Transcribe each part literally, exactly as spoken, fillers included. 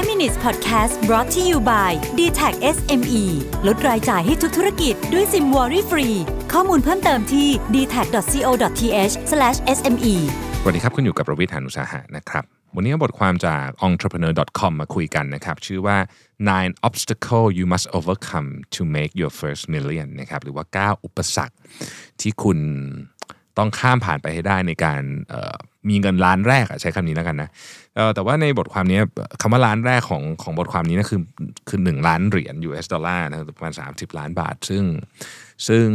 ไฟว์ มินิทส์ Podcast brought to you by ดี แท็ก เอส เอ็ม อี ลดรายจ่ายให้ทุกธุรกิจด้วยซิมวอรี่ฟรีข้อมูลเพิ่มเติมที่ ดี แท็ก ดอท ซี โอ ดอท ที เอช สแลช เอส เอ็ม อี สวัสดีครับคุณอยู่กับประวิทย์ หาญอุตสาหะนะครับวันนี้บทความจาก entrepreneur ดอท คอม มาคุยกันนะครับชื่อว่า ไนน์ obstacles you must overcome to make your first million นะครับหรือว่าเก้าอุปสรรคที่คุณต้องข้ามผ่านไปให้ได้ในการมีเงินล้านแรกใช้คำนี้แล้วกันนะแต่ว่าในบทความนี้คำว่าล้านแรกของของบทความนี้นะคือคือหนึ่งล้านเหรียญ ยู เอส ดอลลาร์นะประมาณสามสิบล้านบาทซึ่งซึ่ง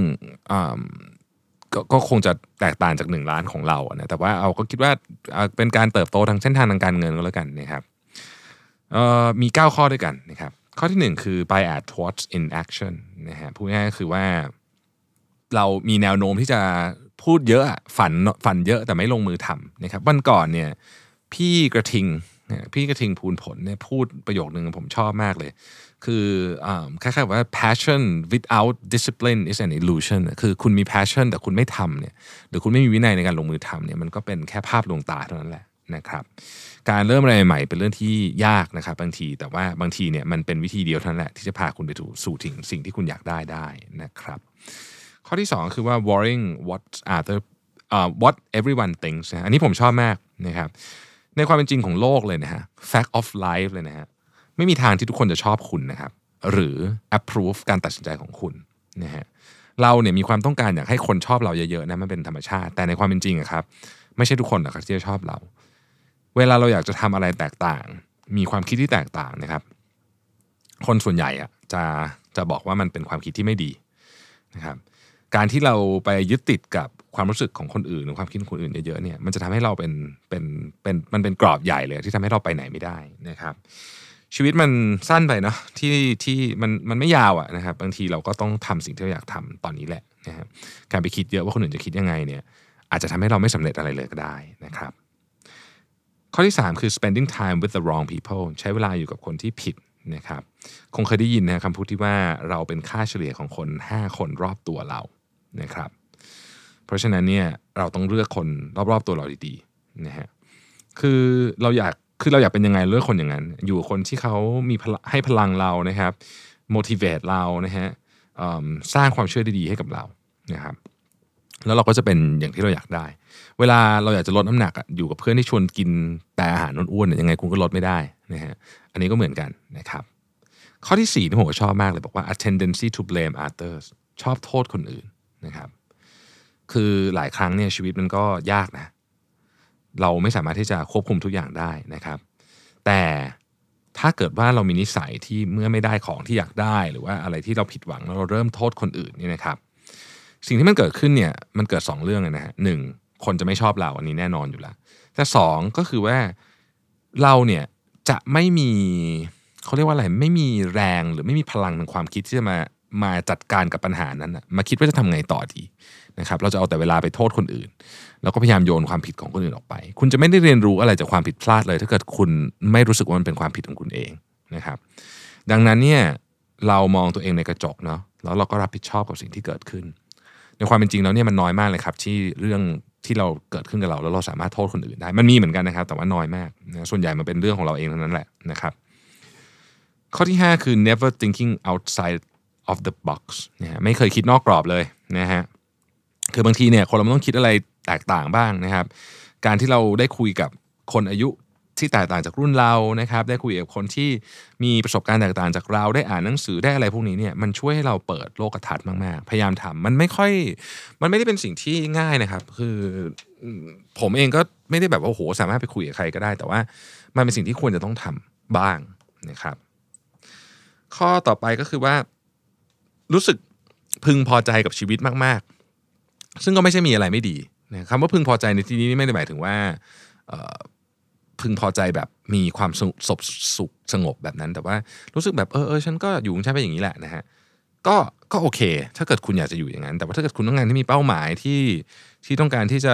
ก็คงจะแตกต่างจากหนึ่งล้านของเรานะแต่ว่าเอาก็คิดว่าเป็นการเติบโตทางเส้นทางทางการเงินก็แล้วกันนะครับมีเก้าข้อด้วยกันนะครับข้อที่หนึ่งคือ bias towards inaction นะฮะพูดง่ายๆคือว่าเรามีแนวโน้มที่จะพูดเยอะฝันฝันเยอะแต่ไม่ลงมือทำนะครับวันก่อนเนี่ยพี่กระทิงพี่กระทิงพูนผลเนี่ยพูดประโยคนึงผมชอบมากเลยคือคล้ายๆว่า passion without discipline is an illusion คือคุณมี passion แต่คุณไม่ทำเนี่ยหรือคุณไม่มีวินัยในการลงมือทำเนี่ยมันก็เป็นแค่ภาพลวงตาเท่านั้นแหละนะครับการเริ่มอะไรใหม่เป็นเรื่องที่ยากนะครับบางทีแต่ว่าบางทีเนี่ยมันเป็นวิธีเดียวเท่านั้นแหละที่จะพาคุณไปสู่ถึงสิ่งที่คุณอยากได้ได้นะครับข้อที่สองคือว่า worrying what other uh, what everyone thinks นะอันนี้ผมชอบมากนะครับในความเป็นจริงของโลกเลยนะฮะ fact of life เลยนะฮะไม่มีทางที่ทุกคนจะชอบคุณนะครับหรือ approve การตัดสินใจของคุณนะฮะเราเนี่ยมีความต้องการอยากให้คนชอบเราเยอะๆนะมันเป็นธรรมชาติแต่ในความเป็นจริงอะครับไม่ใช่ทุกคนหรอกครับที่จะชอบเราเวลาเราอยากจะทำอะไรแตกต่างมีความคิดที่แตกต่างนะครับคนส่วนใหญ่อะจะจะบอกว่ามันเป็นความคิดที่ไม่ดีนะครับการที่เราไปยึดติดกับความรู้สึกของคนอื่นหรือความคิดของคนอื่นเยอะๆเนี่ยมันจะทำให้เราเป็นเป็นเป็นมันเป็นกรอบใหญ่เลยที่ทำให้เราไปไหนไม่ได้นะครับชีวิตมันสั้นไปเนาะที่ที่มันมันไม่ยาวอะนะครับบางทีเราก็ต้องทำสิ่งที่เราอยากทำตอนนี้แหละนะฮะการไปคิดเยอะว่าคนอื่นจะคิดยังไงเนี่ยอาจจะทำให้เราไม่สำเร็จอะไรเลยก็ได้นะครับข้อที่สามคือ spending time with the wrong people ใช้เวลาอยู่กับคนที่ผิดนะครับคงเคยได้ยินนะคำพูดที่ว่าเราเป็นค่าเฉลี่ยของคนห้าคนรอบตัวเรานะครับเพราะฉะนั้นเนี่ยเราต้องเลือกคนรอบๆตัวเราดีๆนะฮะคือเราอยากคือเราอยากเป็นยังไงเลือกคนอย่างนั้นอยู่คนที่เขามีให้พลังเรานะครับ motivate เรานะฮะสร้างความเชื่อดีๆให้กับเรานะครับแล้วเราก็จะเป็นอย่างที่เราอยากได้เวลาเราอยากจะลดน้ำหนักอยู่กับเพื่อนที่ชวนกินแต่อาหารอ้วนๆยังไงคุณก็ลดไม่ได้นะฮะอันนี้ก็เหมือนกันนะครับข้อที่สี่ที่ผมชอบมากเลยบอกว่า a tendency to blame others ชอบโทษคนอื่นนะครับคือหลายครั้งเนี่ยชีวิตมันก็ยากนะเราไม่สามารถที่จะควบคุมทุกอย่างได้นะครับแต่ถ้าเกิดว่าเรามีนิสัยที่เมื่อไม่ได้ของที่อยากได้หรือว่าอะไรที่เราผิดหวังแล้วเราเริ่มโทษคนอื่นนี่นะครับสิ่งที่มันเกิดขึ้นเนี่ยมันเกิดสองเรื่องนะฮะหนึ่งคนจะไม่ชอบเราอันนี้แน่นอนอยู่แล้วแต่สองก็คือว่าเราเนี่ยจะไม่มีเขาเรียกว่าอะไรไม่มีแรงหรือไม่มีพลังทางความคิดที่จะมามาจัดการกับปัญหานั้นนะมาคิดว่าจะทำไงต่อดีนะครับเราจะเอาแต่เวลาไปโทษคนอื่นแล้วก็พยายามโยนความผิดของคนอื่นออกไปคุณจะไม่ได้เรียนรู้อะไรจากความผิดพลาดเลยถ้าเกิดคุณไม่รู้สึกว่ามันเป็นความผิดของคุณเองนะครับดังนั้นเนี่ยเรามองตัวเองในกระจกเนาะแล้วเราก็รับผิดชอบกับสิ่งที่เกิดขึ้นในความเป็นจริงแล้วเนี่ยมันน้อยมากเลยครับที่เรื่องที่เราเกิดขึ้นกับเราแล้วเราสามารถโทษคนอื่นได้มันมีเหมือนกันนะครับแต่ว่าน้อยมากส่วนใหญ่มันเป็นเรื่องของเราเองเท่านั้นแหละนะครับข้อที่ห้าคือ never thinking outside of the box นะฮะไม่เคยคิดนอกกรอบเลยนะฮะคือบางทีเนี่ยคนเราต้องคิดอะไรแตกต่างบ้างนะครับการที่เราได้คุยกับคนอายุที่แตกต่างจากรุ่นเรานะครับได้คุยกับคนที่มีประสบการณ์แตกต่างจากเราได้อ่านหนังสือได้อะไรพวกนี้เนี่ยมันช่วยให้เราเปิดโลกทัศน์มากๆพยายามทำมันไม่ค่อยมันไม่ได้เป็นสิ่งที่ง่ายนะครับคือผมเองก็ไม่ได้แบบว่าโอ้โหสามารถไปคุยกับใครก็ได้แต่ว่ามันเป็นสิ่งที่ควรจะต้องทำบ้างนะครับข้อต่อไปก็คือว่ารู้สึกพึงพอใจกับชีวิตมากๆซึ่งก็ไม่ใช่มีอะไรไม่ดีนะคำว่าพึงพอใจในที่นี้ไม่ได้หมายถึงว่าพึงพอใจแบบมีความสุขสงบแบบนั้นแต่ว่ารู้สึกแบบเออเออฉันก็อยู่ใช่ไปอย่างนี้แหละนะฮะก็ก็โอเคถ้าเกิดคุณอยากจะอยู่อย่างนั้นแต่ว่าถ้าเกิดคุณต้องการที่มีเป้าหมายที่ที่ต้องการที่จะ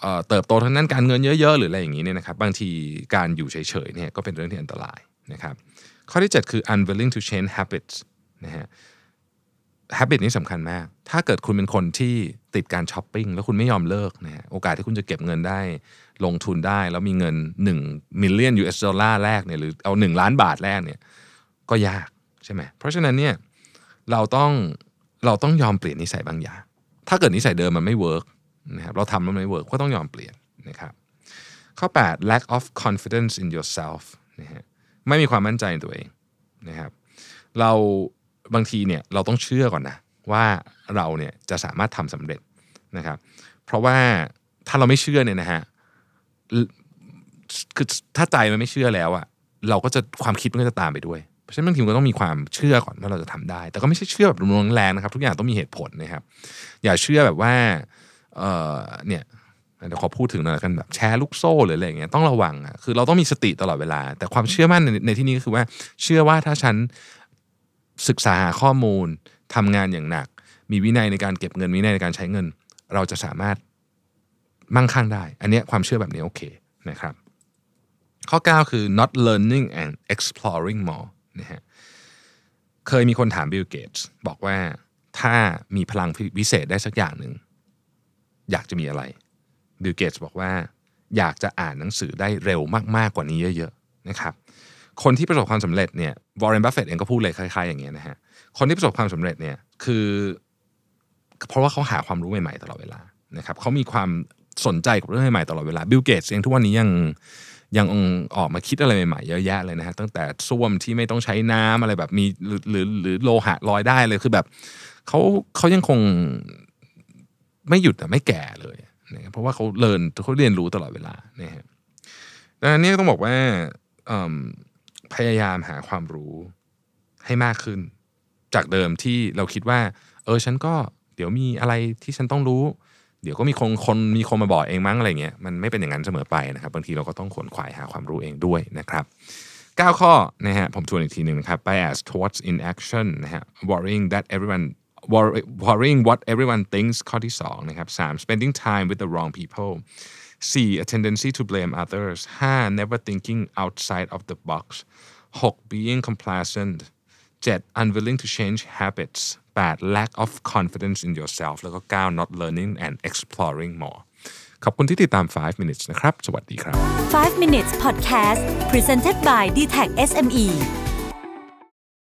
เอ่อเติบโตทางด้านการเงินเยอะๆหรืออะไรอย่างนี้เนี่ยนะครับบางทีการอยู่เฉยๆเนี่ยก็เป็นเรื่องที่อันตรายนะครับข้อที่เจ็ดคือ unwilling to change habits นะฮะ habit นี้สำคัญมากถ้าเกิดคุณเป็นคนที่ติดการช้อปปิ้งแล้วคุณไม่ยอมเลิกนะฮะโอกาสที่คุณจะเก็บเงินได้ลงทุนได้แล้วมีเงินหนึ่ง มิลเลียน ยู เอส ดอลลาร์แรกเนี่ยหรือเอาหนึ่งล้านบาทแรกเนี่ยก็ยากใช่ไหมเพราะฉะนั้นเนี่ยเราต้องเราต้องยอมเปลี่ยนนิสัยบางอย่างถ้าเกิดนิสัยเดิมมันไม่เวิร์กนะครับเราทำแล้วไม่เวิร์กก็ต้องยอมเปลี่ยนนะครับข้อแปด lack of confidence in yourself นะฮะไม่มีความมั่นใจในตัวเองนะครับเราบางทีเนี่ยเราต้องเชื่อก่อนนะว่าเราเนี่ยจะสามารถทำสำเร็จนะครับเพราะว่าถ้าเราไม่เชื่อเนี่ยนะฮะคือถ้าใจมันไม่เชื่อแล้วอะเราก็จะความคิดมันก็จะตามไปด้วยเพราะฉะนั้นบางทีก็ต้องมีความเชื่อก่อนว่าเราจะทำได้แต่ก็ไม่ใช่เชื่อแบบรุนแรงนะครับทุกอย่างต้องมีเหตุผลนะครับอย่าเชื่อแบบว่าเออเนี่ยเดี๋ยวขอพูดถึงหน่อยกันแบบแชร์ลูกโซ่หรืออะไรอย่างเงี้ยต้องระวังอะคือเราต้องมีสติตลอดเวลาแต่ความเชื่อมั่นในที่นี้ก็คือว่าเชื่อว่าถ้าฉันศึกษาหาข้อมูลทำงานอย่างหนักมีวินัยในการเก็บเงินวินัยในการใช้เงินเราจะสามารถมั่งคั่งได้อันนี้ความเชื่อแบบนี้โอเคนะครับข้อเก้าคือ not learning and exploring more นะฮะเคยมีคนถามบิลเกตส์บอกว่าถ้ามีพลังวิเศษได้สักอย่างหนึ่งอยากจะมีอะไรบิลเกตส์บอกว่าอยากจะอ่านหนังสือได้เร็วมากๆกว่านี้เยอะๆนะครับคนที่ประสบความสำเร็จเนี่ยวอร์เรน บัฟเฟตต์เองก็พูดเลยคล้ายๆอย่างเงี้ยนะฮะคนที่ประสบความสำเร็จเนี่ยคือเพราะว่าเขาหาความรู้ใหม่ๆตลอดเวลานะครับเขามีความสนใจกับเรื่องใหม่ๆตลอดเวลาบิลเกตส์เองทุกวันนี้ยังยังออกมาคิดอะไรใหม่ๆเยอะแยะเลยนะฮะตั้งแต่ส้วมที่ไม่ต้องใช้น้ำอะไรแบบมีหรือหรือโลหะลอยได้เลยคือแบบเขาเขายังคงไม่หยุดแต่ไม่แก่เลยนะเพราะว่าเขาเรียนเขาเรียนรู้ตลอดเวลานะฮะดังนั้นเนี่ยต้องบอกว่าพยายามหาความรู้ให้มากขึ้นจากเดิมที่เราคิดว่าเออฉันก็เดี๋ยวมีอะไรที่ฉันต้องรู้เดี๋ยวก็มีคนคนมีคนมาบอกเองมั้งอะไรเงี้ยมันไม่เป็นอย่างนั้นเสมอไปนะครับบางทีเราก็ต้องขวนขวายหาความรู้เองด้วยนะครับเก้าข้อนะฮะผมทวนอีกทีหนึ่งนะครับ bias towards inaction นะฮะ worrying that everyone worrying what everyone thinks ข้อที่สองนะครับสาม spending time with the wrong peopleสี่ a tendency to blame othersห้า never thinking outside of the boxหก being complacentเจ็ด unwilling to change habitsแปด lack of confidence in yourself แล้วก็เก้า not learning and exploring more ขอบคุณที่ติดตามไฟว์ minutes นะครับสวัสดีครับไฟว์ minutes podcast presented by ดี แทค เอส เอ็ม อี